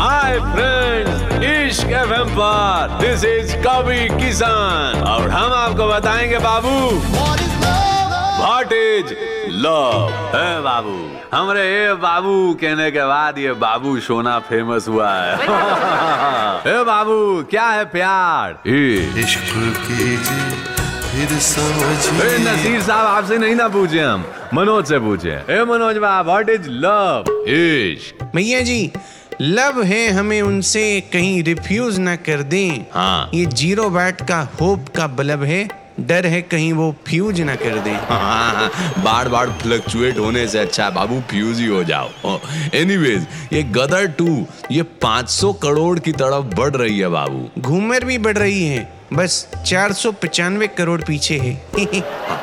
Hi friends, Ishq FM4, this is Kabhi Kisan और हम आपको बताएंगे बाबू What is love? है बाबू, हमरे ये बाबू कहने के बाद ये बाबू सोना फेमस हुआ है। हे बाबू, क्या है प्यार? इश्क कीजिए नसीर साहब, आपसे नहीं ना पूछे, हम मनोज से पूछे। ए मनोज बाब, व्हाट इज लव? इश्क। भैया जी, लव है, हमें उनसे कहीं रिफ्यूज ना कर दें। हाँ, ये 0 वाट का होप का बल्ब है, डर है कहीं वो फ्यूज ना कर दे। हाँ, बार बार फ्लक्चुएट होने से अच्छा बाबू फ्यूज ही हो जाओ। एनीवेज, ये गदर 2 ये 500 करोड़ की तरफ बढ़ रही है बाबू। घूमर भी बढ़ रही है, बस 495 करोड़ पीछे है।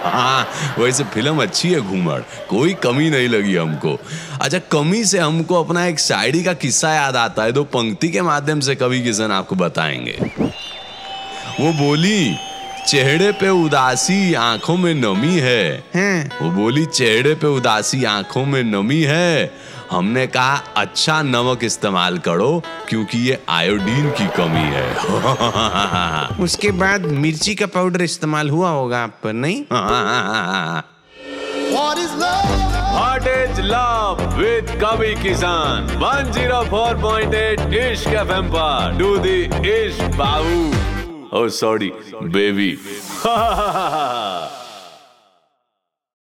हाँ, वैसे फिल्म अच्छी है घूमर, कोई कमी नहीं लगी हमको। अच्छा, कमी से हमको अपना एक शायरी का किस्सा याद आता है, 2 पंक्ति के माध्यम से कभी किसान आपको बताएंगे। वो बोली चेहरे पे उदासी आंखों में नमी है। वो बोली चेहरे पे उदासी आंखों में नमी है। हमने कहा अच्छा नमक इस्तेमाल करो क्योंकि ये आयोडीन की कमी है। उसके बाद मिर्ची का पाउडर इस्तेमाल हुआ होगा आप पर, नहीं? What is love with Kabhi Kisan 104.8 Ishq FM पर। Do the Ishq Babu। Oh sorry baby।